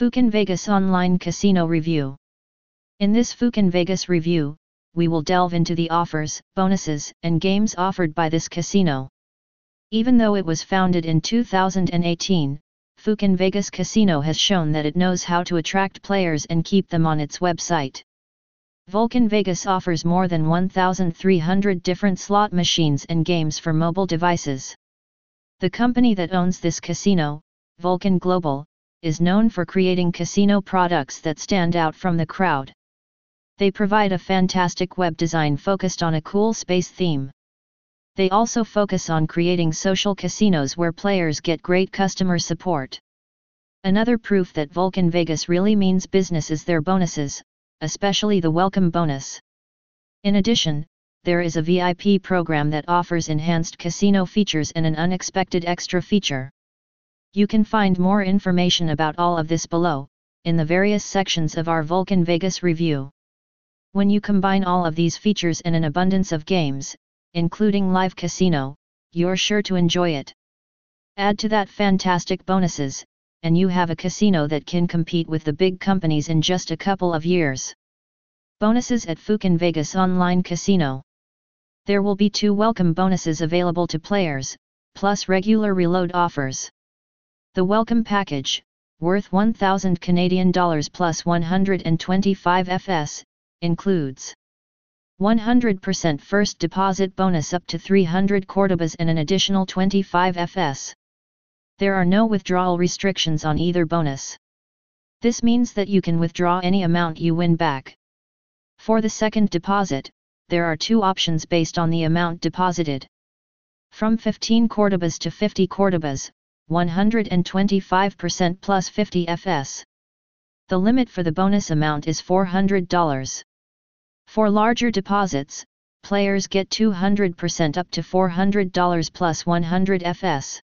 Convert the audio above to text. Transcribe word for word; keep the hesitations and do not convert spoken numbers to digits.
Vulkan Vegas Online Casino Review. In this Vulkan Vegas review, we will delve into the offers, bonuses, and games offered by this casino. Even though it was founded in two thousand eighteen, Vulkan Vegas Casino has shown that it knows how to attract players and keep them on its website. Vulkan Vegas offers more than one thousand three hundred different slot machines and games for mobile devices. The company that owns this casino, Vulkan Global, is known for creating casino products that stand out from the crowd. They provide a fantastic web design focused on a cool space theme. They also focus on creating social casinos where players get great customer support. Another proof that Vulkan Vegas really means business is their bonuses, especially the welcome bonus. In addition, there is a V I P program that offers enhanced casino features and an unexpected extra feature. You can find more information about all of this below, in the various sections of our Vulkan Vegas review. When you combine all of these features and an abundance of games, including Live Casino, you're sure to enjoy it. Add to that fantastic bonuses, and you have a casino that can compete with the big companies in just a couple of years. Bonuses at Vulkan Vegas Online Casino. There will be two welcome bonuses available to players, plus regular reload offers. The welcome package, worth one thousand Canadian dollars plus one hundred twenty-five F S, includes one hundred percent first deposit bonus up to three hundred Cordobas and an additional twenty-five F S. There are no withdrawal restrictions on either bonus. This means that you can withdraw any amount you win back. For the second deposit, there are two options based on the amount deposited. From fifteen Cordobas to fifty Cordobas, one hundred twenty-five percent plus fifty F S. The limit for the bonus amount is four hundred dollars. For larger deposits, players get two hundred percent up to four hundred dollars plus one hundred F S.